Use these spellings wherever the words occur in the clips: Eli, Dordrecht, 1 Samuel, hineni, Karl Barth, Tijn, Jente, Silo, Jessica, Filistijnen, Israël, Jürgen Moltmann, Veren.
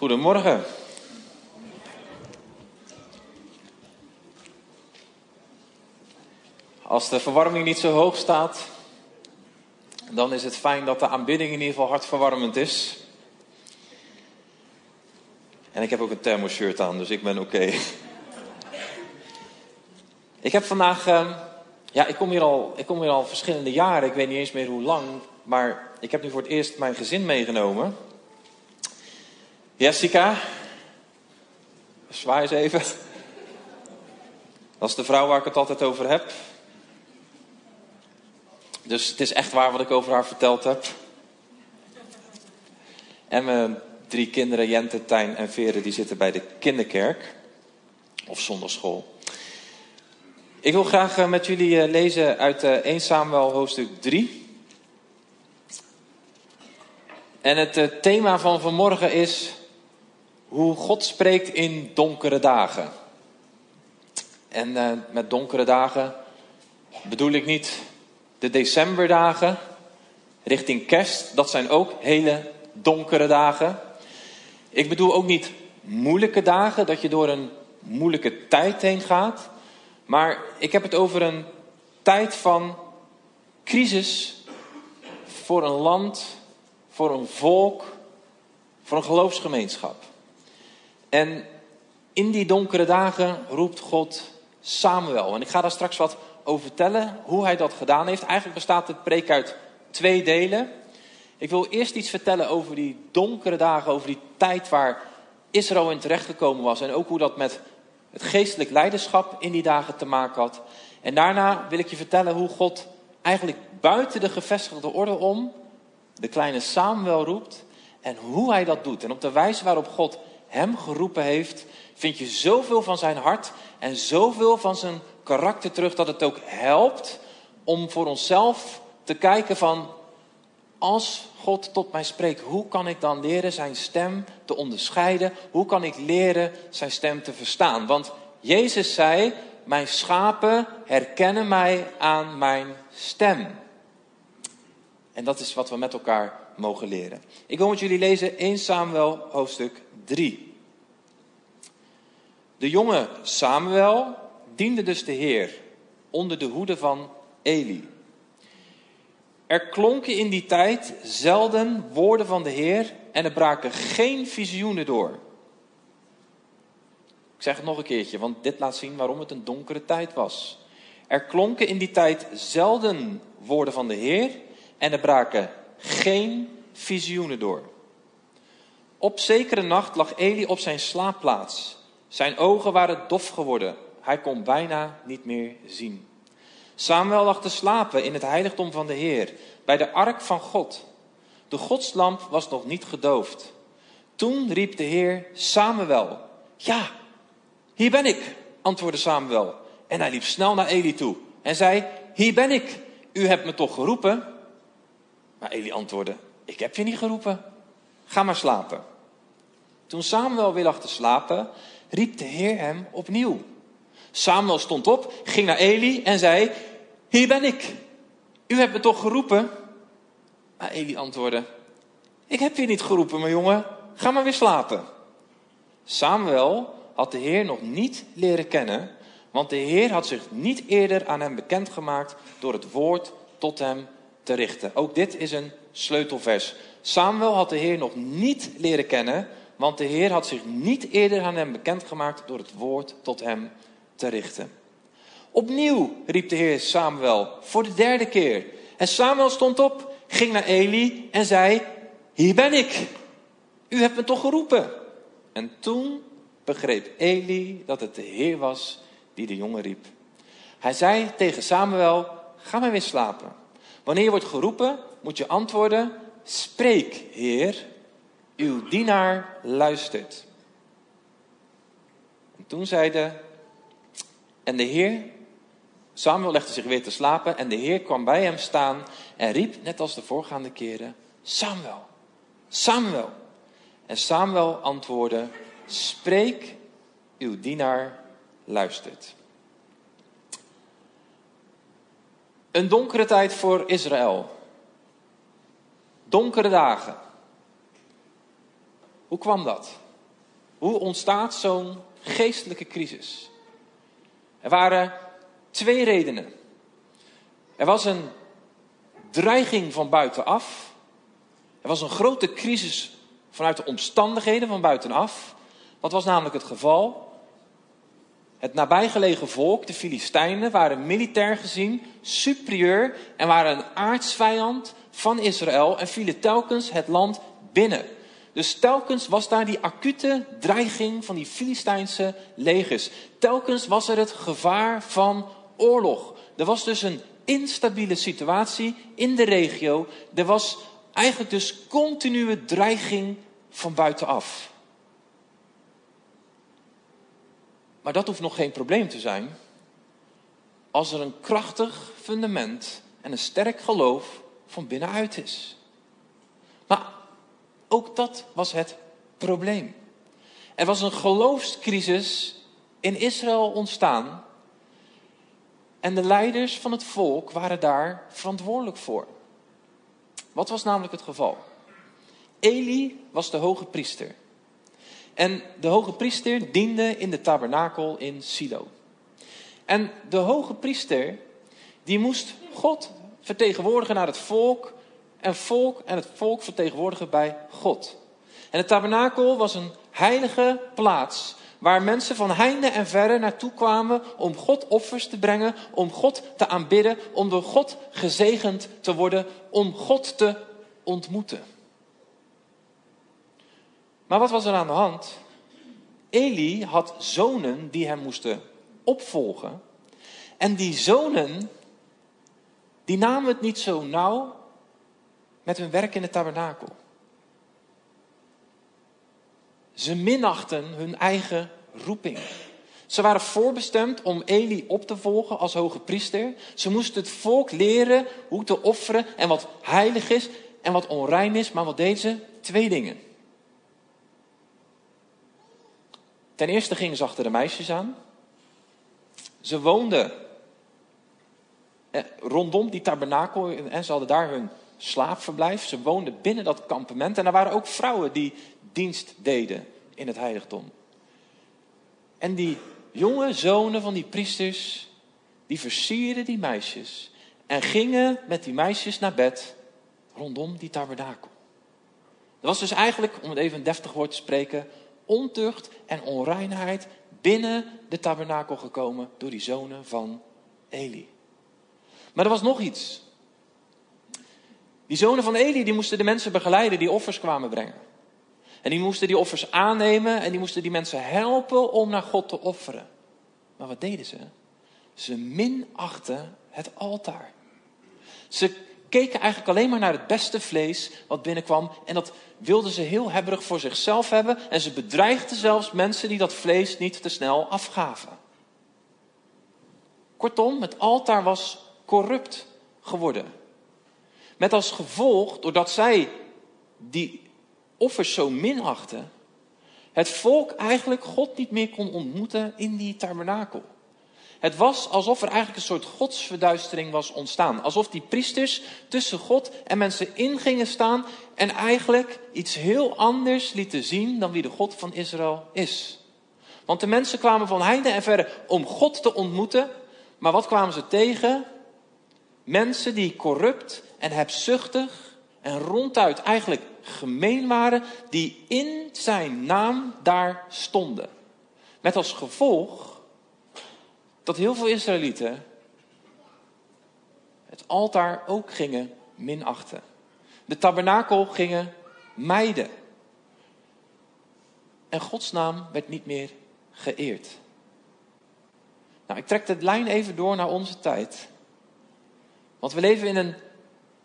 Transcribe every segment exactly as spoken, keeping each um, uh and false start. Goedemorgen. Als de verwarming niet zo hoog staat, dan is het fijn dat de aanbidding in ieder geval hartverwarmend is. En ik heb ook een thermoshirt aan, dus ik ben oké. Okay. Ik heb vandaag, uh, ja, ik kom, hier al, ik kom hier al verschillende jaren, ik weet niet eens meer hoe lang, maar ik heb nu voor het eerst mijn gezin meegenomen. Jessica, zwaai eens even. Dat is de vrouw waar ik het altijd over heb. Dus het is echt waar wat ik over haar verteld heb. En mijn drie kinderen, Jente, Tijn en Veren, die zitten bij de kinderkerk. Of zondagschool. Ik wil graag met jullie lezen uit Eerste Samuel hoofdstuk drie. En het thema van vanmorgen is hoe God spreekt in donkere dagen. En uh, met donkere dagen bedoel ik niet de decemberdagen richting kerst. Dat zijn ook hele donkere dagen. Ik bedoel ook niet moeilijke dagen, dat je door een moeilijke tijd heen gaat. Maar ik heb het over een tijd van crisis voor een land, voor een volk, voor een geloofsgemeenschap. En in die donkere dagen roept God Samuel. En ik ga daar straks wat over vertellen, hoe hij dat gedaan heeft. Eigenlijk bestaat het preek uit twee delen. Ik wil eerst iets vertellen over die donkere dagen, over die tijd waar Israël in terechtgekomen was. En ook hoe dat met het geestelijk leiderschap in die dagen te maken had. En daarna wil ik je vertellen hoe God eigenlijk buiten de gevestigde orde om de kleine Samuel roept en hoe hij dat doet. En op de wijze waarop God hem geroepen heeft, vind je zoveel van zijn hart en zoveel van zijn karakter terug, dat het ook helpt om voor onszelf te kijken van, als God tot mij spreekt, hoe kan ik dan leren zijn stem te onderscheiden? Hoe kan ik leren zijn stem te verstaan? Want Jezus zei, mijn schapen herkennen mij aan mijn stem. En dat is wat we met elkaar mogen leren. Ik wil met jullie lezen Eerste Samuel hoofdstuk drie. De jonge Samuel diende dus de Heer onder de hoede van Eli. Er klonken in die tijd zelden woorden van de Heer en er braken geen visioenen door. Ik zeg het nog een keertje, want dit laat zien waarom het een donkere tijd was. Er klonken in die tijd zelden woorden van de Heer en er braken geen visioenen door. Op zekere nacht lag Eli op zijn slaapplaats. Zijn ogen waren dof geworden. Hij kon bijna niet meer zien. Samuel lag te slapen in het heiligdom van de Heer, bij de ark van God. De godslamp was nog niet gedoofd. Toen riep de Heer Samuel. Ja, hier ben ik, antwoordde Samuel. En hij liep snel naar Eli toe en zei, hier ben ik, u hebt me toch geroepen? Maar Eli antwoordde, ik heb je niet geroepen. Ga maar slapen. Toen Samuel weer lag te slapen, riep de Heer hem opnieuw. Samuel stond op, ging naar Eli en zei, hier ben ik. U hebt me toch geroepen? Maar Eli antwoordde, ik heb je niet geroepen, mijn jongen. Ga maar weer slapen. Samuel had de Heer nog niet leren kennen, want de Heer had zich niet eerder aan hem bekendgemaakt door het woord tot hem te richten. Ook dit is een sleutelvers. Samuel had de Heer nog niet leren kennen, want de Heer had zich niet eerder aan hem bekendgemaakt door het woord tot hem te richten. Opnieuw riep de Heer Samuel, voor de derde keer. En Samuel stond op, ging naar Eli en zei, hier ben ik. U hebt me toch geroepen? En toen begreep Eli dat het de Heer was die de jongen riep. Hij zei tegen Samuel, ga maar weer slapen. Wanneer je wordt geroepen, moet je antwoorden, spreek, Heer, uw dienaar luistert. En toen zeide, en de Heer, Samuel legde zich weer te slapen en de Heer kwam bij hem staan en riep, net als de voorgaande keren, Samuel, Samuel. En Samuel antwoordde, spreek, uw dienaar luistert. Een donkere tijd voor Israël. Donkere dagen. Hoe kwam dat? Hoe ontstaat zo'n geestelijke crisis? Er waren twee redenen. Er was een dreiging van buitenaf. Er was een grote crisis vanuit de omstandigheden van buitenaf. Wat was namelijk het geval? Het nabijgelegen volk, de Filistijnen, waren militair gezien superieur en waren een aardsvijand van Israël en vielen telkens het land binnen. Dus telkens was daar die acute dreiging van die Filistijnse legers. Telkens was er het gevaar van oorlog. Er was dus een instabiele situatie in de regio. Er was eigenlijk dus continue dreiging van buitenaf. Maar dat hoeft nog geen probleem te zijn. Als er een krachtig fundament en een sterk geloof van binnenuit is. Maar ook dat was het probleem. Er was een geloofscrisis in Israël ontstaan. En de leiders van het volk waren daar verantwoordelijk voor. Wat was namelijk het geval? Eli was de hoge priester. En de hoge priester diende in de tabernakel in Silo. En de hoge priester, die moest God vertegenwoordigen naar het volk. En volk en het volk vertegenwoordigen bij God. En de tabernakel was een heilige plaats. Waar mensen van heinde en verre naartoe kwamen om God offers te brengen. Om God te aanbidden. Om door God gezegend te worden. Om God te ontmoeten. Maar wat was er aan de hand? Eli had zonen die hem moesten opvolgen. En die zonen, die namen het niet zo nauw met hun werk in de tabernakel. Ze minachten hun eigen roeping. Ze waren voorbestemd om Eli op te volgen als hoge priester. Ze moesten het volk leren hoe te offeren en wat heilig is en wat onrein is. Maar wat deden ze? Twee dingen. Ten eerste gingen ze achter de meisjes aan. Ze woonden rondom die tabernakel en ze hadden daar hun slaapverblijf. Ze woonden binnen dat kampement en er waren ook vrouwen die dienst deden in het heiligdom. En die jonge zonen van die priesters, die versierden die meisjes en gingen met die meisjes naar bed rondom die tabernakel. Dat was dus eigenlijk, om het even een deftig woord te spreken, ontucht en onreinheid binnen de tabernakel gekomen door die zonen van Eli. Maar er was nog iets. Die zonen van Eli die moesten de mensen begeleiden die offers kwamen brengen. En die moesten die offers aannemen en die moesten die mensen helpen om naar God te offeren. Maar wat deden ze? Ze minachten het altaar. Ze keken eigenlijk alleen maar naar het beste vlees wat binnenkwam. En dat wilden ze heel hebberig voor zichzelf hebben. En ze bedreigden zelfs mensen die dat vlees niet te snel afgaven. Kortom, het altaar was corrupt geworden. Met als gevolg, doordat zij die offers zo minachten, het volk eigenlijk God niet meer kon ontmoeten in die tabernakel. Het was alsof er eigenlijk een soort godsverduistering was ontstaan. Alsof die priesters tussen God en mensen in gingen staan en eigenlijk iets heel anders lieten zien dan wie de God van Israël is. Want de mensen kwamen van heinde en verre om God te ontmoeten. Maar wat kwamen ze tegen? Mensen die corrupt en hebzuchtig en ronduit eigenlijk gemeen waren, die in zijn naam daar stonden. Met als gevolg dat heel veel Israëlieten het altaar ook gingen minachten. De tabernakel gingen mijden. En Gods naam werd niet meer geëerd. Nou, ik trek de lijn even door naar onze tijd. Want we leven in een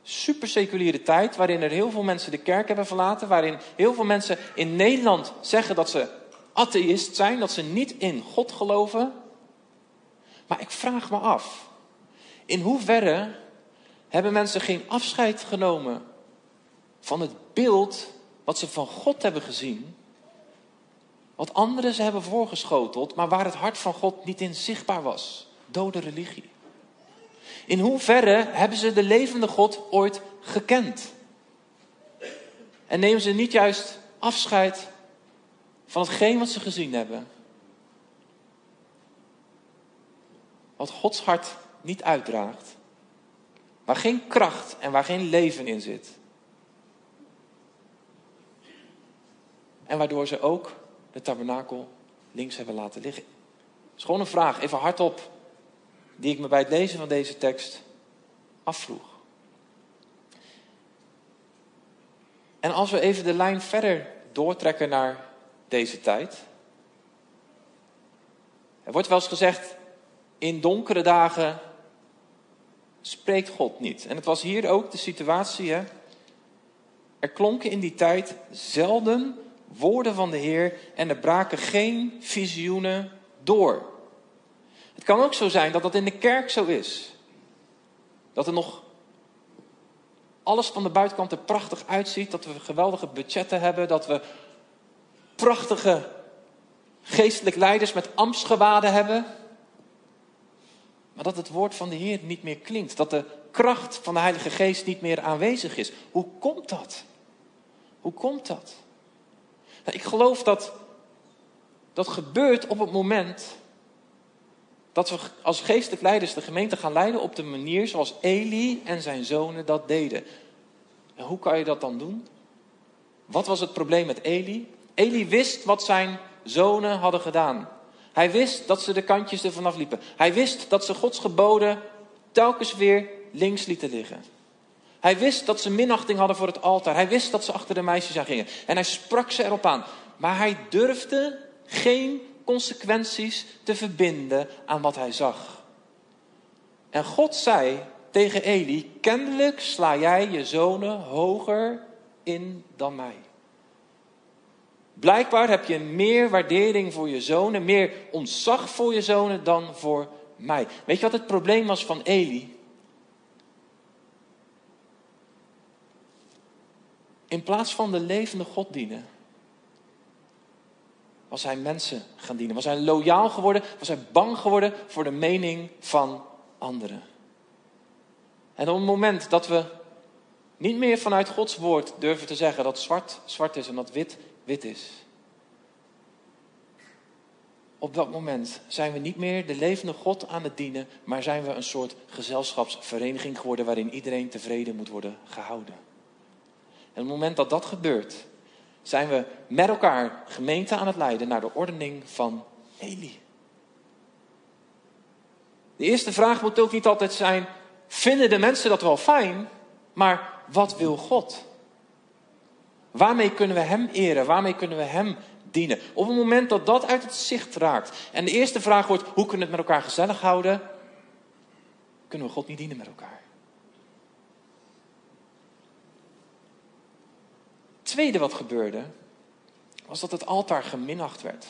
superseculiere tijd waarin er heel veel mensen de kerk hebben verlaten. Waarin heel veel mensen in Nederland zeggen dat ze atheïst zijn. Dat ze niet in God geloven. Maar ik vraag me af, in hoeverre hebben mensen geen afscheid genomen van het beeld wat ze van God hebben gezien, wat anderen ze hebben voorgeschoteld, maar waar het hart van God niet in zichtbaar was, dode religie. In hoeverre hebben ze de levende God ooit gekend? En nemen ze niet juist afscheid van hetgeen wat ze gezien hebben. Wat Gods hart niet uitdraagt. Waar geen kracht en waar geen leven in zit. En waardoor ze ook de tabernakel links hebben laten liggen. Dat is gewoon een vraag, even hardop, die ik me bij het lezen van deze tekst afvroeg. En als we even de lijn verder doortrekken naar deze tijd. Er wordt wel eens gezegd, in donkere dagen spreekt God niet. En het was hier ook de situatie. Hè? Er klonken in die tijd zelden woorden van de Heer en er braken geen visioenen door. Het kan ook zo zijn dat dat in de kerk zo is. Dat er nog alles van de buitenkant er prachtig uitziet. Dat we geweldige budgetten hebben. Dat we prachtige geestelijk leiders met ambtsgewaden hebben. Maar dat het woord van de Heer niet meer klinkt. Dat de kracht van de Heilige Geest niet meer aanwezig is. Hoe komt dat? Hoe komt dat? Nou, ik geloof dat dat gebeurt op het moment dat we als geestelijk leiders de gemeente gaan leiden op de manier zoals Eli en zijn zonen dat deden. En hoe kan je dat dan doen? Wat was het probleem met Eli? Eli wist wat zijn zonen hadden gedaan. Hij wist dat ze de kantjes er vanaf liepen. Hij wist dat ze Gods geboden telkens weer links lieten liggen. Hij wist dat ze minachting hadden voor het altaar. Hij wist dat ze achter de meisjes aan gingen. En hij sprak ze erop aan. Maar hij durfde geen consequenties te verbinden aan wat hij zag. En God zei tegen Eli, kennelijk sla jij je zonen hoger in dan mij. Blijkbaar heb je meer waardering voor je zonen, meer ontzag voor je zonen dan voor mij. Weet je wat het probleem was van Eli? In plaats van de levende God dienen, was hij mensen gaan dienen? Was hij loyaal geworden? Was hij bang geworden voor de mening van anderen? En op het moment dat we niet meer vanuit Gods woord durven te zeggen dat zwart zwart is en dat wit wit is. Op dat moment zijn we niet meer de levende God aan het dienen, maar zijn we een soort gezelschapsvereniging geworden waarin iedereen tevreden moet worden gehouden. En op het moment dat dat gebeurt, zijn we met elkaar gemeente aan het leiden naar de ordening van Eli. De eerste vraag moet ook niet altijd zijn, vinden de mensen dat wel fijn? Maar wat wil God? Waarmee kunnen we hem eren? Waarmee kunnen we hem dienen? Op het moment dat dat uit het zicht raakt. En de eerste vraag wordt, hoe kunnen we het met elkaar gezellig houden? Kunnen we God niet dienen met elkaar? Het tweede wat gebeurde, was dat het altaar geminacht werd.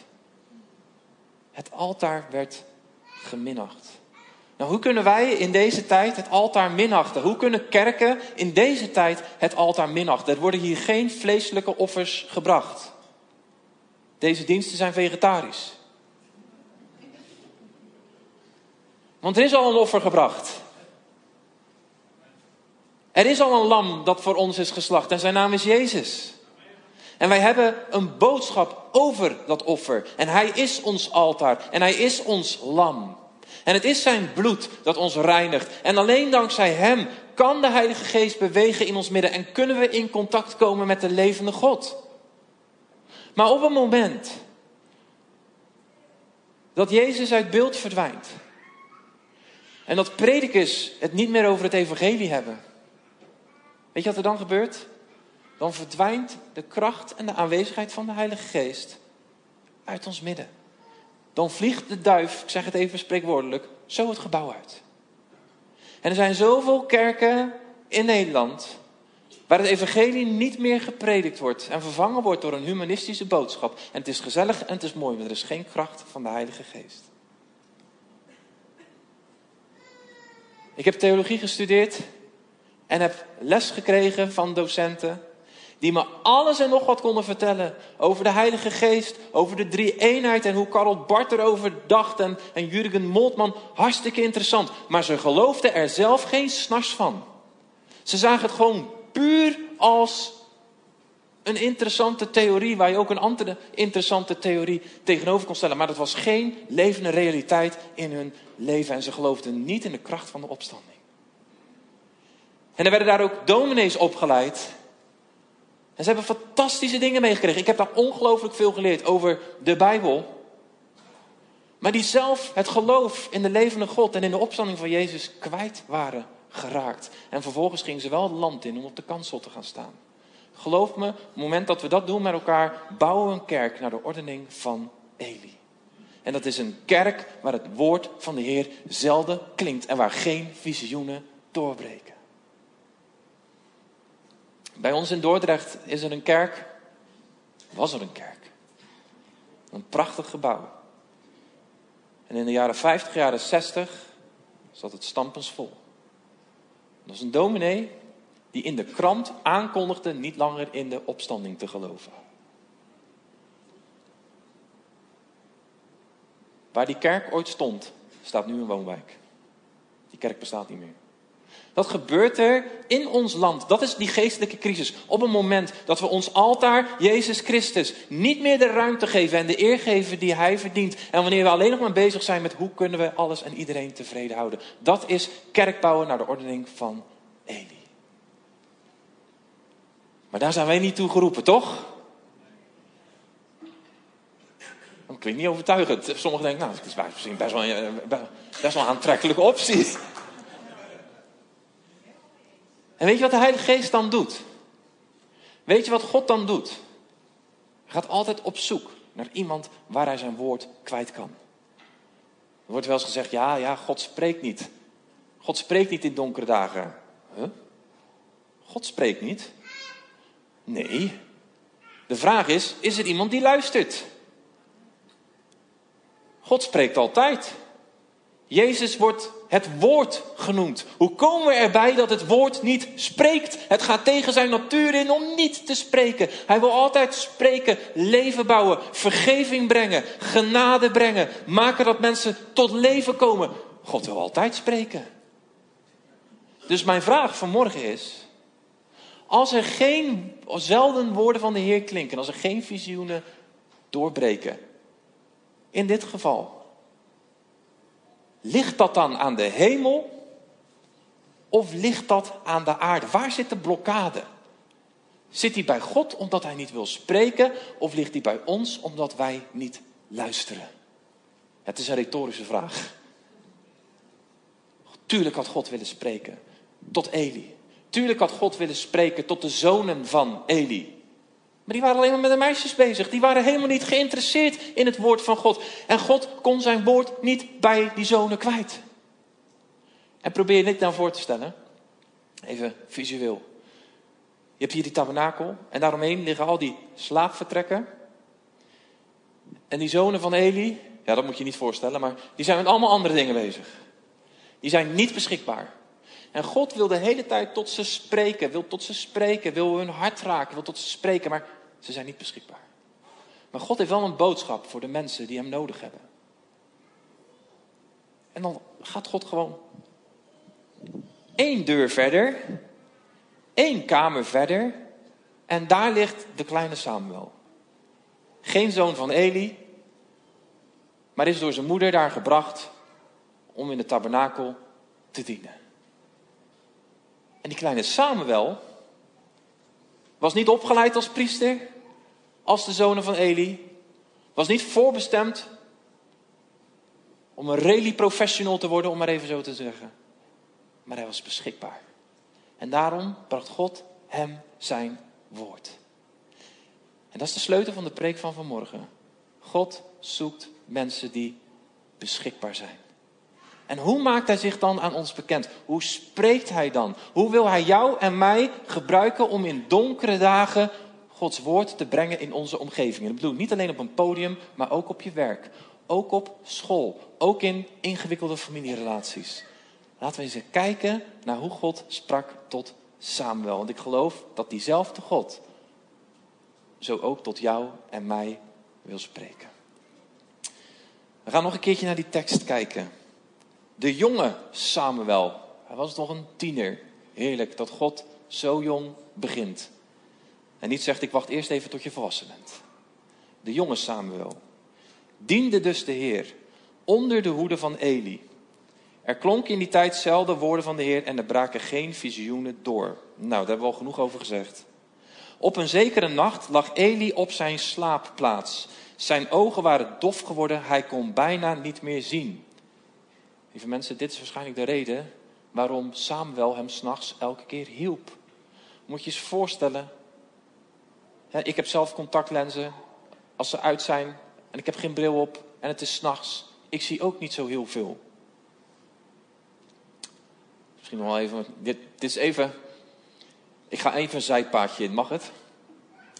Het altaar werd geminacht. Nou, hoe kunnen wij in deze tijd het altaar minachten? Hoe kunnen kerken in deze tijd het altaar minachten? Er worden hier geen vleeselijke offers gebracht. Deze diensten zijn vegetarisch. Want er is al een offer gebracht. Er is al een lam dat voor ons is geslacht en zijn naam is Jezus. En wij hebben een boodschap over dat offer. En hij is ons altaar en hij is ons lam. En het is zijn bloed dat ons reinigt. En alleen dankzij hem kan de Heilige Geest bewegen in ons midden en kunnen we in contact komen met de levende God. Maar op het moment dat Jezus uit beeld verdwijnt en dat predikers het niet meer over het evangelie hebben, weet je wat er dan gebeurt? Dan verdwijnt de kracht en de aanwezigheid van de Heilige Geest uit ons midden. Dan vliegt de duif, ik zeg het even spreekwoordelijk, zo het gebouw uit. En er zijn zoveel kerken in Nederland waar het evangelie niet meer gepredikt wordt en vervangen wordt door een humanistische boodschap. En het is gezellig en het is mooi, maar er is geen kracht van de Heilige Geest. Ik heb theologie gestudeerd en heb les gekregen van docenten die me alles en nog wat konden vertellen over de Heilige Geest, over de drie-eenheid en hoe Karl Barth erover dacht en, en Jürgen Moltmann. Hartstikke interessant. Maar ze geloofden er zelf geen snars van. Ze zagen het gewoon puur als een interessante theorie waar je ook een andere interessante theorie tegenover kon stellen. Maar dat was geen levende realiteit in hun leven. En ze geloofden niet in de kracht van de opstanding. En er werden daar ook dominees opgeleid. En ze hebben fantastische dingen meegekregen. Ik heb daar ongelooflijk veel geleerd over de Bijbel. Maar die zelf het geloof in de levende God en in de opstanding van Jezus kwijt waren geraakt. En vervolgens gingen ze wel het land in om op de kansel te gaan staan. Geloof me, op het moment dat we dat doen met elkaar, bouwen we een kerk naar de ordening van Eli. En dat is een kerk waar het woord van de Heer zelden klinkt en waar geen visioenen doorbreken. Bij ons in Dordrecht is er een kerk, was er een kerk. Een prachtig gebouw. En in de jaren vijftig, jaren zestig zat het stampensvol. Dat was een dominee die in de krant aankondigde niet langer in de opstanding te geloven. Waar die kerk ooit stond, staat nu een woonwijk. Die kerk bestaat niet meer. Dat gebeurt er in ons land. Dat is die geestelijke crisis. Op het moment dat we ons altaar, Jezus Christus, niet meer de ruimte geven en de eer geven die Hij verdient. En wanneer we alleen nog maar bezig zijn met hoe kunnen we alles en iedereen tevreden houden. Dat is kerk bouwen naar de ordening van Eli. Maar daar zijn wij niet toe geroepen, toch? Dat klinkt niet overtuigend. Sommigen denken, nou, dat is misschien best wel een, best wel een aantrekkelijke optie. En weet je wat de Heilige Geest dan doet? Weet je wat God dan doet? Hij gaat altijd op zoek naar iemand waar hij zijn woord kwijt kan. Er wordt wel eens gezegd, ja, ja, God spreekt niet. God spreekt niet in donkere dagen. Huh? God spreekt niet? Nee. De vraag is, is er iemand die luistert? God spreekt altijd. Jezus wordt het woord genoemd. Hoe komen we erbij dat het woord niet spreekt? Het gaat tegen zijn natuur in om niet te spreken. Hij wil altijd spreken, leven bouwen, vergeving brengen, genade brengen. Maken dat mensen tot leven komen. God wil altijd spreken. Dus mijn vraag vanmorgen is, als er geen zelden woorden van de Heer klinken, als er geen visioenen doorbreken, in dit geval, ligt dat dan aan de hemel of ligt dat aan de aarde? Waar zit de blokkade? Zit die bij God omdat hij niet wil spreken of ligt die bij ons omdat wij niet luisteren? Het is een retorische vraag. Tuurlijk had God willen spreken tot Eli. Tuurlijk had God willen spreken tot de zonen van Eli. Maar die waren alleen maar met de meisjes bezig. Die waren helemaal niet geïnteresseerd in het woord van God. En God kon zijn woord niet bij die zonen kwijt. En probeer je dit nou voor te stellen. Even visueel. Je hebt hier die tabernakel. En daaromheen liggen al die slaapvertrekken. En die zonen van Eli. Ja, dat moet je niet voorstellen. Maar die zijn met allemaal andere dingen bezig. Die zijn niet beschikbaar. En God wil de hele tijd tot ze spreken, wil tot ze spreken, wil hun hart raken, wil tot ze spreken, maar ze zijn niet beschikbaar. Maar God heeft wel een boodschap voor de mensen die hem nodig hebben. En dan gaat God gewoon één deur verder, één kamer verder, en daar ligt de kleine Samuel. Geen zoon van Eli, maar is door zijn moeder daar gebracht om in de tabernakel te dienen. En die kleine Samuel was niet opgeleid als priester, als de zonen van Eli. Was niet voorbestemd om een really professional te worden, om maar even zo te zeggen. Maar hij was beschikbaar. En daarom bracht God hem zijn woord. En dat is de sleutel van de preek van vanmorgen. God zoekt mensen die beschikbaar zijn. En hoe maakt hij zich dan aan ons bekend? Hoe spreekt hij dan? Hoe wil hij jou en mij gebruiken om in donkere dagen Gods woord te brengen in onze omgeving? En dat bedoel ik niet alleen op een podium, maar ook op je werk. Ook op school. Ook in ingewikkelde familierelaties. Laten we eens kijken naar hoe God sprak tot Samuel. Want ik geloof dat diezelfde God zo ook tot jou en mij wil spreken. We gaan nog een keertje naar die tekst kijken. De jonge Samuel, hij was nog een tiener. Heerlijk dat God zo jong begint. En niet zegt, ik wacht eerst even tot je volwassen bent. De jonge Samuel diende dus de Heer onder de hoede van Eli. Er klonken in die tijd zelden woorden van de Heer en er braken geen visioenen door. Nou, daar hebben we al genoeg over gezegd. Op een zekere nacht lag Eli op zijn slaapplaats. Zijn ogen waren dof geworden, hij kon bijna niet meer zien. Lieve mensen, dit is waarschijnlijk de reden waarom Samuel hem 's nachts elke keer hielp. Moet je je eens voorstellen. He, ik heb zelf contactlenzen als ze uit zijn en ik heb geen bril op en het is 's nachts. Ik zie ook niet zo heel veel. Misschien nog wel even, dit, dit is even, ik ga even een zijpaadje in, mag het?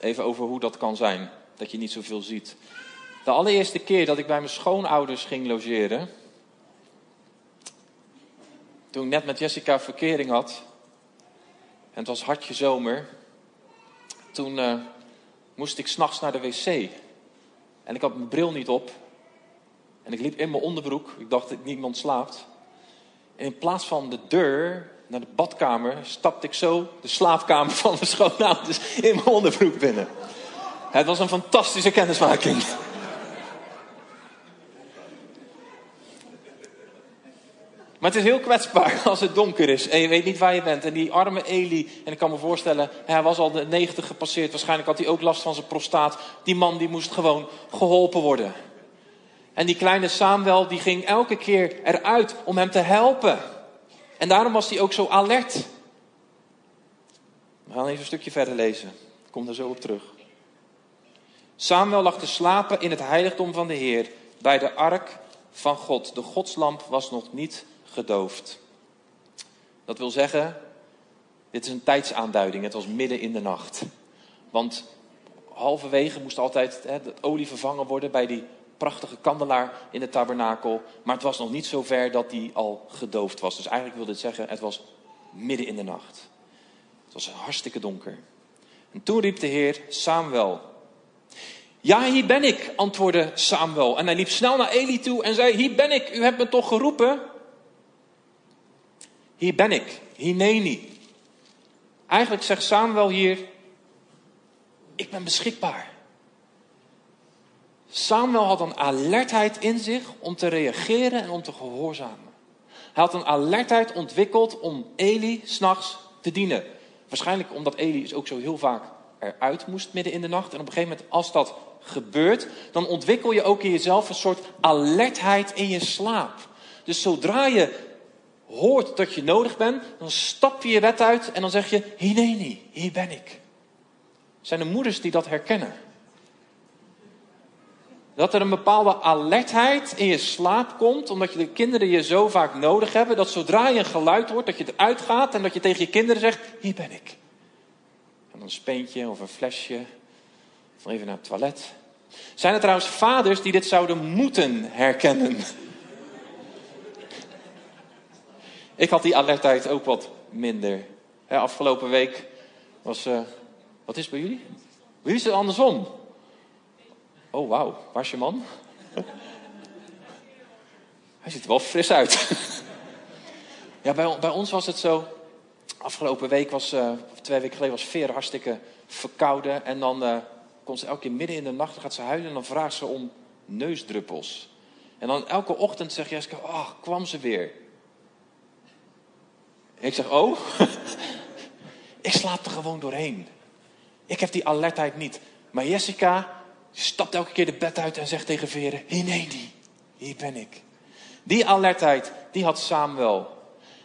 Even over hoe dat kan zijn, dat je niet zoveel ziet. De allereerste keer dat ik bij mijn schoonouders ging logeren, toen ik net met Jessica verkering had, en het was hartje zomer, toen uh, moest ik 's nachts naar de wc. En ik had mijn bril niet op. En ik liep in mijn onderbroek, ik dacht dat niemand slaapt. En in plaats van de deur naar de badkamer, stapte ik zo de slaapkamer van mijn schoonouders in mijn onderbroek binnen. Het was een fantastische kennismaking. Maar het is heel kwetsbaar als het donker is en je weet niet waar je bent. En die arme Eli, en ik kan me voorstellen, hij was al de negentig gepasseerd. Waarschijnlijk had hij ook last van zijn prostaat. Die man die moest gewoon geholpen worden. En die kleine Samuel die ging elke keer eruit om hem te helpen. En daarom was hij ook zo alert. We gaan even een stukje verder lezen. Ik kom daar zo op terug. Samuel lag te slapen in het heiligdom van de Heer, bij de ark van God. De godslamp was nog niet gedoofd. Dat wil zeggen, dit is een tijdsaanduiding. Het was midden in de nacht. Want halverwege moest altijd hè, de olie vervangen worden bij die prachtige kandelaar in de tabernakel. Maar het was nog niet zo ver dat die al gedoofd was. Dus eigenlijk wil dit zeggen, het was midden in de nacht. Het was hartstikke donker. En toen riep de Heer, Samuel. Ja, hier ben ik, antwoordde Samuel. En hij liep snel naar Eli toe en zei, hier ben ik, u hebt me toch geroepen? Hier ben ik, hineni. Eigenlijk zegt Samuel hier, ik ben beschikbaar. Samuel had een alertheid in zich om te reageren en om te gehoorzamen. Hij had een alertheid ontwikkeld om Eli 's nachts te dienen. Waarschijnlijk omdat Eli dus ook zo heel vaak eruit moest midden in de nacht. En op een gegeven moment, als dat gebeurt, dan ontwikkel je ook in jezelf een soort alertheid in je slaap. Dus zodra je hoort dat je nodig bent, dan stap je je bed uit en dan zeg je, hineni, hier ben ik. Zijn er moeders die dat herkennen? Dat er een bepaalde alertheid in je slaap komt, omdat je de kinderen je zo vaak nodig hebben, dat zodra je een geluid hoort, dat je eruit gaat en dat je tegen je kinderen zegt, hier ben ik. En dan een speentje of een flesje, of dan even naar het toilet. Zijn er trouwens vaders die dit zouden moeten herkennen? Ik had die alertheid ook wat minder. He, afgelopen week was, uh, wat is het bij jullie? Bij jullie is het andersom. Oh, wauw, waar is je man? Hij ziet er wel fris uit. Ja, bij, bij ons was het zo. Afgelopen week was, uh, of twee weken geleden, was Veren hartstikke verkouden. En dan uh, komt ze elke keer midden in de nacht, dan gaat ze huilen en dan vraagt ze om neusdruppels. En dan elke ochtend zegt Jessica, oh, kwam ze weer. En ik zeg, oh, ik slaap er gewoon doorheen. Ik heb die alertheid niet. Maar Jessica stapt elke keer de bed uit en zegt tegen Veren, hineni, hier ben ik. Die alertheid, die had Samuel.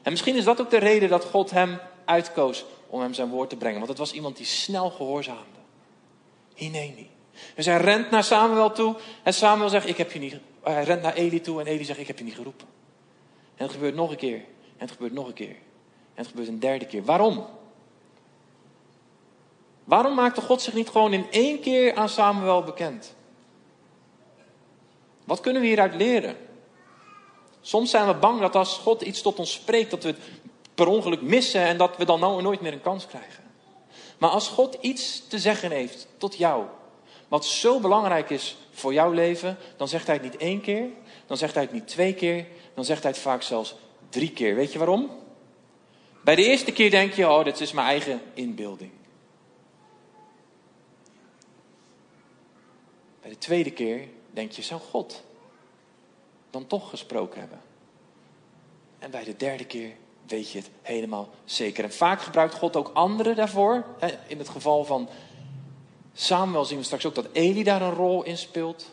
En misschien is dat ook de reden dat God hem uitkoos om hem zijn woord te brengen. Want het was iemand die snel gehoorzaamde. Hineni. Dus hij rent naar Samuel toe en Samuel zegt, ik heb je niet... Hij rent naar Eli toe en Eli zegt, ik heb je niet geroepen. En het gebeurt nog een keer. En het gebeurt nog een keer. En het gebeurt een derde keer. Waarom? Waarom maakte God zich niet gewoon in één keer aan Samuel bekend? Wat kunnen we hieruit leren? Soms zijn we bang dat als God iets tot ons spreekt, dat we het per ongeluk missen en dat we dan nou nooit meer een kans krijgen. Maar als God iets te zeggen heeft tot jou, wat zo belangrijk is voor jouw leven, dan zegt hij het niet één keer, dan zegt hij het niet twee keer, dan zegt hij het vaak zelfs drie keer. Weet je waarom? Bij de eerste keer denk je, oh, dit is mijn eigen inbeelding. En de tweede keer denk je, zou God dan toch gesproken hebben? En bij de derde keer weet je het helemaal zeker. En vaak gebruikt God ook anderen daarvoor. In het geval van Samuel zien we straks ook dat Eli daar een rol in speelt.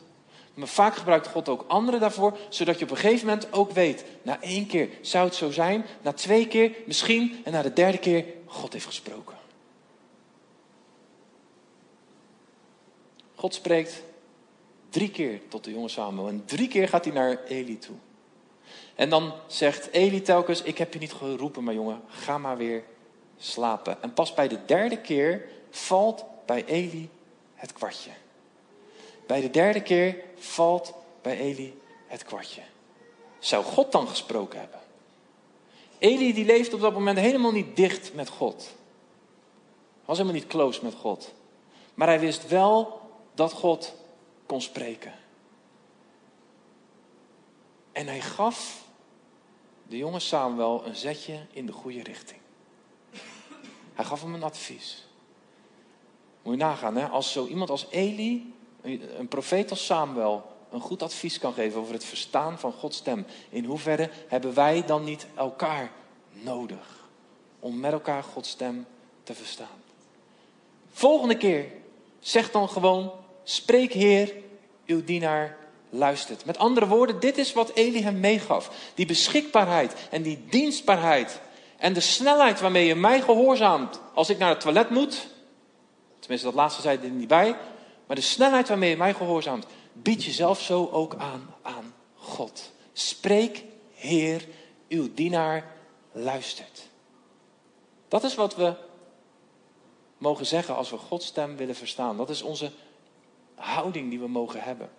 Maar vaak gebruikt God ook anderen daarvoor, zodat je op een gegeven moment ook weet, na één keer zou het zo zijn, na twee keer misschien, en na de derde keer, God heeft gesproken. God spreekt drie keer tot de jonge Samuel en drie keer gaat hij naar Eli toe. En dan zegt Eli telkens, ik heb je niet geroepen, maar jongen, ga maar weer slapen. En pas bij de derde keer valt bij Eli het kwartje. Bij de derde keer valt bij Eli het kwartje. Zou God dan gesproken hebben? Eli die leeft op dat moment helemaal niet dicht met God. Was helemaal niet close met God. Maar hij wist wel dat God kon spreken. En hij gaf de jonge Samuel een zetje in de goede richting. Hij gaf hem een advies. Moet je nagaan, hè? Als zo iemand als Eli, een profeet als Samuel, een goed advies kan geven over het verstaan van Gods stem. In hoeverre hebben wij dan niet elkaar nodig om met elkaar Gods stem te verstaan? Volgende keer, zeg dan gewoon, spreek Heer, uw dienaar luistert. Met andere woorden, dit is wat Eli hem meegaf. Die beschikbaarheid en die dienstbaarheid en de snelheid waarmee je mij gehoorzaamt als ik naar het toilet moet. Tenminste, dat laatste zei er niet bij. Maar de snelheid waarmee je mij gehoorzaamt, bied jezelf zo ook aan aan God. Spreek, Heer, uw dienaar luistert. Dat is wat we mogen zeggen als we Gods stem willen verstaan. Dat is onze houding die we mogen hebben.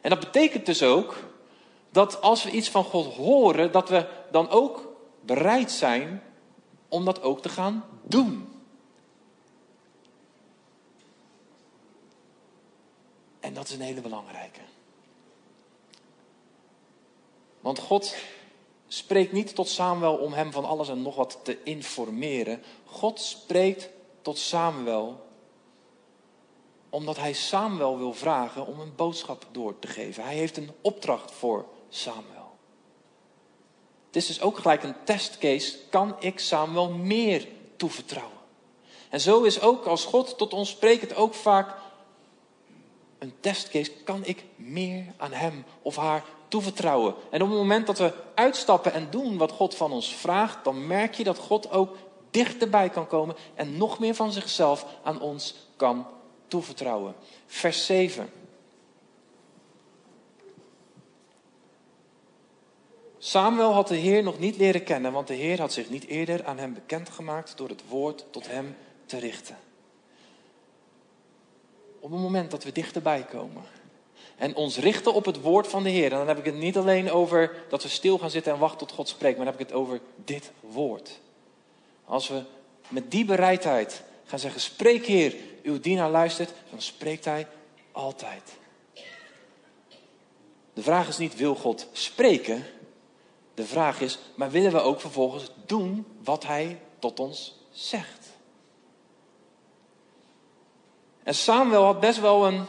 En dat betekent dus ook dat als we iets van God horen, dat we dan ook bereid zijn om dat ook te gaan doen. En dat is een hele belangrijke. Want God spreekt niet tot Samuel om hem van alles en nog wat te informeren. God spreekt tot Samuel omdat hij Samuel wil vragen om een boodschap door te geven. Hij heeft een opdracht voor Samuel. Het is dus ook gelijk een testcase. Kan ik Samuel meer toevertrouwen? En zo is ook als God tot ons spreekt het ook vaak een testcase, kan ik meer aan hem of haar toevertrouwen? En op het moment dat we uitstappen en doen wat God van ons vraagt, dan merk je dat God ook dichterbij kan komen en nog meer van zichzelf aan ons kan toevertrouwen. Vers zeven. Samuel had de Heer nog niet leren kennen, want de Heer had zich niet eerder aan hem bekendgemaakt door het woord tot hem te richten. Op het moment dat we dichterbij komen en ons richten op het woord van de Heer. En dan heb ik het niet alleen over dat we stil gaan zitten en wachten tot God spreekt. Maar dan heb ik het over dit woord. Als we met die bereidheid gaan zeggen, spreek Heer, uw dienaar luistert. Dan spreekt hij altijd. De vraag is niet, wil God spreken? De vraag is, maar willen we ook vervolgens doen wat hij tot ons zegt? En Samuel had best wel een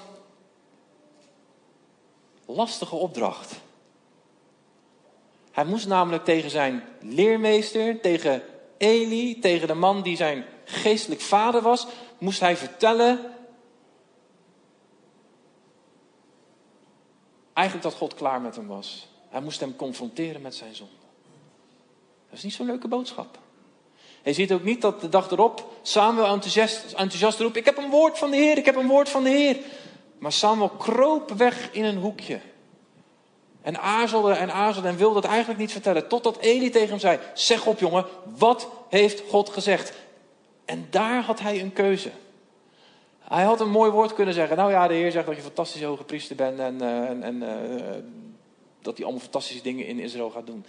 lastige opdracht. Hij moest namelijk tegen zijn leermeester, tegen Eli, tegen de man die zijn geestelijk vader was, moest hij vertellen eigenlijk dat God klaar met hem was. Hij moest hem confronteren met zijn zonde. Dat is niet zo'n leuke boodschap. Je ziet ook niet dat de dag erop Samuel enthousiast, enthousiast roept, ik heb een woord van de Heer, ik heb een woord van de Heer. Maar Samuel kroop weg in een hoekje. En aarzelde en aarzelde en wilde het eigenlijk niet vertellen. Totdat Eli tegen hem zei, zeg op jongen, wat heeft God gezegd? En daar had hij een keuze. Hij had een mooi woord kunnen zeggen. Nou ja, de Heer zegt dat je fantastisch hoge priester bent en, en, en uh, dat hij allemaal fantastische dingen in Israël gaat doen.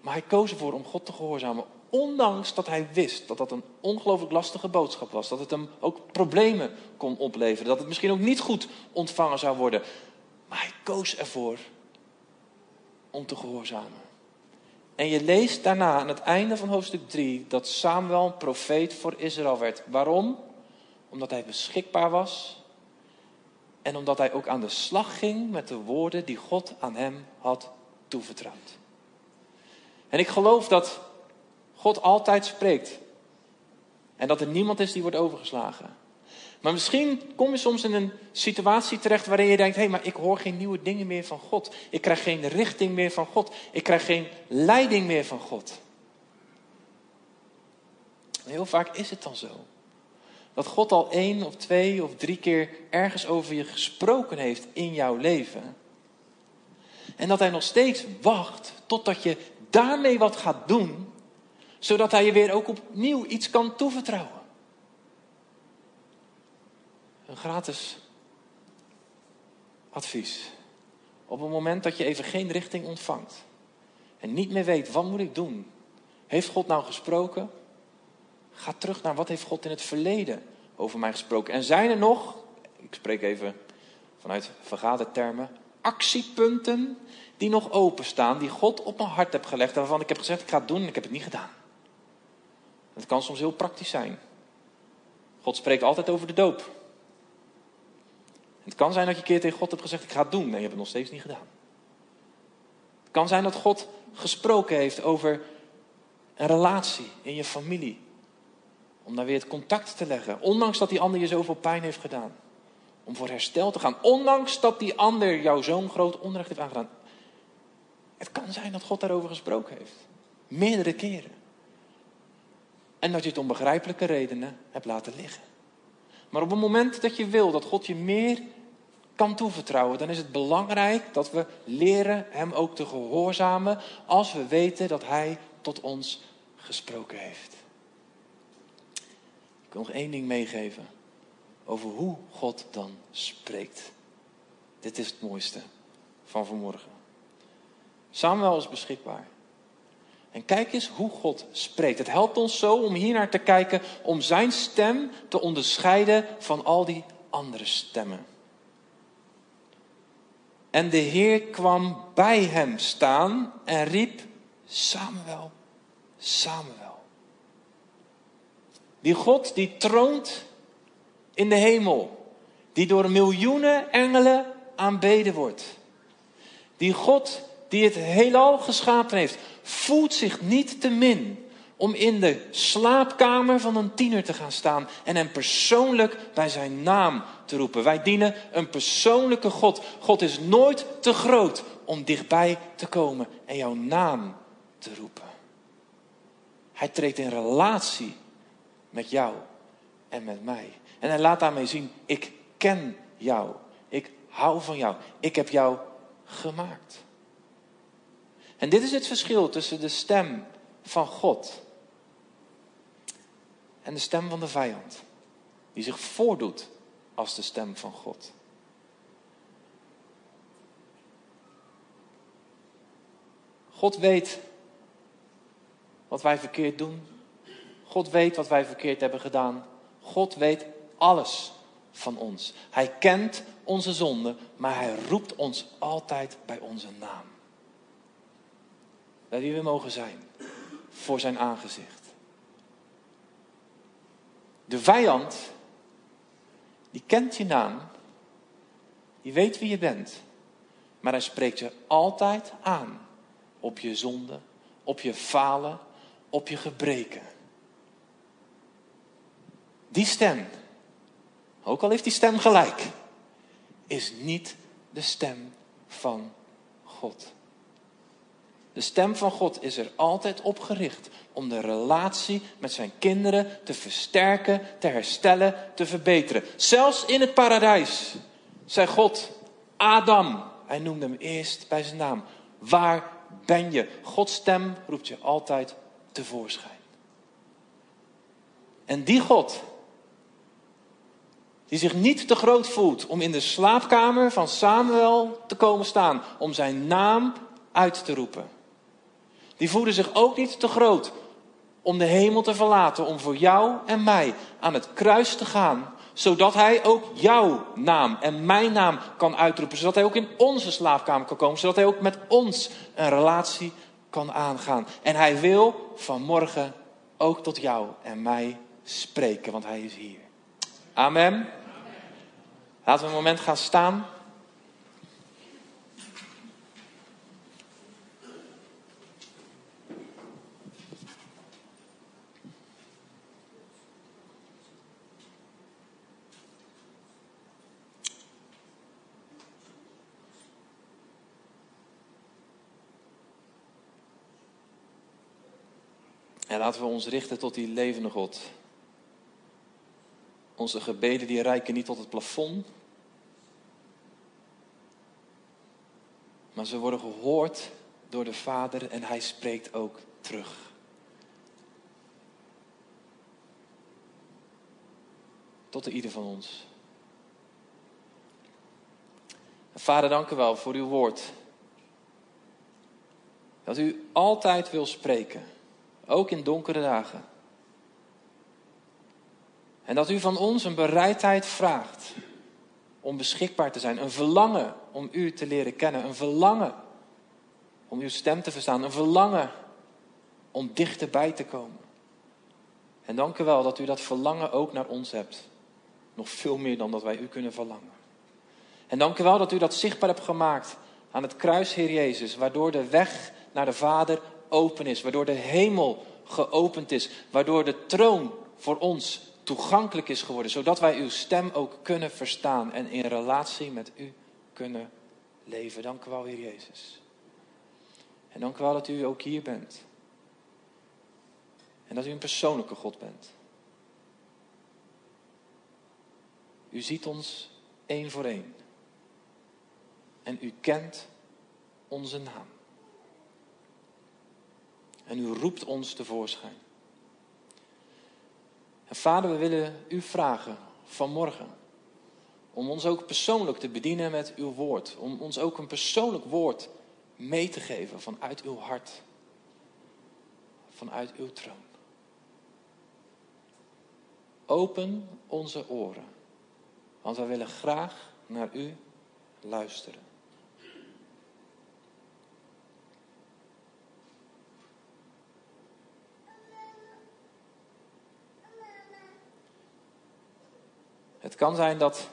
Maar hij koos ervoor om God te gehoorzamen. Ondanks dat hij wist dat dat een ongelooflijk lastige boodschap was. Dat het hem ook problemen kon opleveren. Dat het misschien ook niet goed ontvangen zou worden. Maar hij koos ervoor om te gehoorzamen. En je leest daarna aan het einde van hoofdstuk drie dat Samuel een profeet voor Israël werd. Waarom? Omdat hij beschikbaar was. En omdat hij ook aan de slag ging met de woorden die God aan hem had toevertrouwd. En ik geloof dat God altijd spreekt. En dat er niemand is die wordt overgeslagen. Maar misschien kom je soms in een situatie terecht waarin je denkt... hé, maar ik hoor geen nieuwe dingen meer van God. Ik krijg geen richting meer van God. Ik krijg geen leiding meer van God. En heel vaak is het dan zo. Dat God al één of twee of drie keer ergens over je gesproken heeft in jouw leven. En dat hij nog steeds wacht totdat je daarmee wat gaat doen... zodat hij je weer ook opnieuw iets kan toevertrouwen. Een gratis advies. Op het moment dat je even geen richting ontvangt. En niet meer weet, wat moet ik doen? Heeft God nou gesproken? Ga terug naar wat heeft God in het verleden over mij gesproken. En zijn er nog, ik spreek even vanuit vergadertermen, actiepunten die nog openstaan. Die God op mijn hart heb gelegd. Waarvan ik heb gezegd, ik ga het doen en ik heb het niet gedaan. Dat kan soms heel praktisch zijn. God spreekt altijd over de doop. Het kan zijn dat je een keer tegen God hebt gezegd, ik ga het doen. En je hebt het nog steeds niet gedaan. Het kan zijn dat God gesproken heeft over een relatie in je familie. Om daar weer het contact te leggen. Ondanks dat die ander je zoveel pijn heeft gedaan. Om voor herstel te gaan. Ondanks dat die ander jou zo'n groot onrecht heeft aangedaan. Het kan zijn dat God daarover gesproken heeft. Meerdere keren. En dat je het om begrijpelijke redenen hebt laten liggen. Maar op het moment dat je wil dat God je meer kan toevertrouwen... dan is het belangrijk dat we leren hem ook te gehoorzamen... als we weten dat hij tot ons gesproken heeft. Ik wil nog één ding meegeven over hoe God dan spreekt. Dit is het mooiste van vanmorgen. Samuel is beschikbaar. En kijk eens hoe God spreekt. Het helpt ons zo om hier naar te kijken, om zijn stem te onderscheiden van al die andere stemmen. En de Heer kwam bij hem staan en riep, Samuel, Samuel. Die God die troont in de hemel, die door miljoenen engelen aanbeden wordt. Die God die het heelal geschapen heeft, voelt zich niet te min om in de slaapkamer van een tiener te gaan staan en hem persoonlijk bij zijn naam te roepen. Wij dienen een persoonlijke God. God is nooit te groot om dichtbij te komen en jouw naam te roepen. Hij treedt in relatie met jou en met mij. En hij laat daarmee zien, ik ken jou. Ik hou van jou. Ik heb jou gemaakt. En dit is het verschil tussen de stem van God en de stem van de vijand. Die zich voordoet als de stem van God. God weet wat wij verkeerd doen. God weet wat wij verkeerd hebben gedaan. God weet alles van ons. Hij kent onze zonden, maar hij roept ons altijd bij onze naam. Bij wie we mogen zijn. Voor zijn aangezicht. De vijand. Die kent je naam. Die weet wie je bent. Maar hij spreekt je altijd aan. Op je zonde. Op je falen. Op je gebreken. Die stem. Ook al heeft die stem gelijk. Is niet de stem van God. De stem van God is er altijd op gericht om de relatie met zijn kinderen te versterken, te herstellen, te verbeteren. Zelfs in het paradijs zei God, Adam, hij noemde hem eerst bij zijn naam. Waar ben je? Gods stem roept je altijd tevoorschijn. En die God, die zich niet te groot voelt om in de slaapkamer van Samuel te komen staan, om zijn naam uit te roepen. Die voelde zich ook niet te groot om de hemel te verlaten, om voor jou en mij aan het kruis te gaan, zodat hij ook jouw naam en mijn naam kan uitroepen, zodat hij ook in onze slaapkamer kan komen, zodat hij ook met ons een relatie kan aangaan. En hij wil vanmorgen ook tot jou en mij spreken, want hij is hier. Amen. Laten we een moment gaan staan. En laten we ons richten tot die levende God. Onze gebeden die reiken niet tot het plafond. Maar ze worden gehoord door de Vader en Hij spreekt ook terug. Tot ieder van ons. Vader, dank u wel voor uw woord. Dat u altijd wil spreken. Ook in donkere dagen. En dat u van ons een bereidheid vraagt om beschikbaar te zijn. Een verlangen om u te leren kennen. Een verlangen om uw stem te verstaan. Een verlangen om dichterbij te komen. En dank u wel dat u dat verlangen ook naar ons hebt. Nog veel meer dan dat wij u kunnen verlangen. En dank u wel dat u dat zichtbaar hebt gemaakt aan het kruis, Heer Jezus. Waardoor de weg naar de Vader open is, waardoor de hemel geopend is, waardoor de troon voor ons toegankelijk is geworden, zodat wij uw stem ook kunnen verstaan en in relatie met u kunnen leven. Dank u wel, Heer Jezus. En dank u wel dat u ook hier bent. En dat u een persoonlijke God bent. U ziet ons één voor één. En u kent onze naam. En u roept ons tevoorschijn. En Vader, we willen u vragen vanmorgen. Om ons ook persoonlijk te bedienen met uw woord. Om ons ook een persoonlijk woord mee te geven vanuit uw hart. Vanuit uw troon. Open onze oren. Want we willen graag naar u luisteren. Het kan zijn dat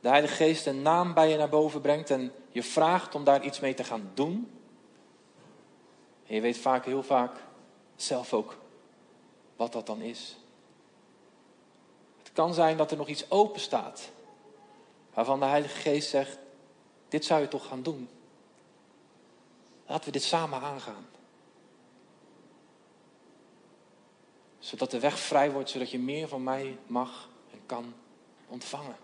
de Heilige Geest een naam bij je naar boven brengt en je vraagt om daar iets mee te gaan doen. En je weet vaak, heel vaak, zelf ook wat dat dan is. Het kan zijn dat er nog iets open staat waarvan de Heilige Geest zegt, dit zou je toch gaan doen. Laten we dit samen aangaan. Zodat de weg vrij wordt, zodat je meer van mij mag en kan ontvangen.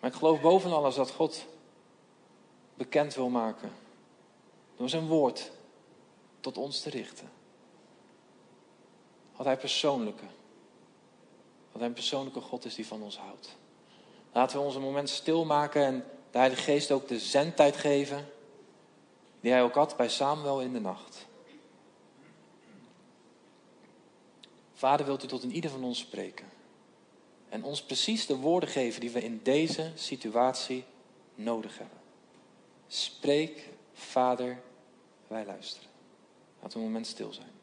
Maar ik geloof boven alles dat God bekend wil maken door zijn woord tot ons te richten. Wat hij persoonlijke, wat hij een persoonlijke God is die van ons houdt. Laten we ons een moment stilmaken en de Heilige Geest ook de zendtijd geven die hij ook had bij Samuel in de nacht. Vader, wilt u tot in ieder van ons spreken. En ons precies de woorden geven die we in deze situatie nodig hebben. Spreek, Vader, wij luisteren. Laten we een moment stil zijn.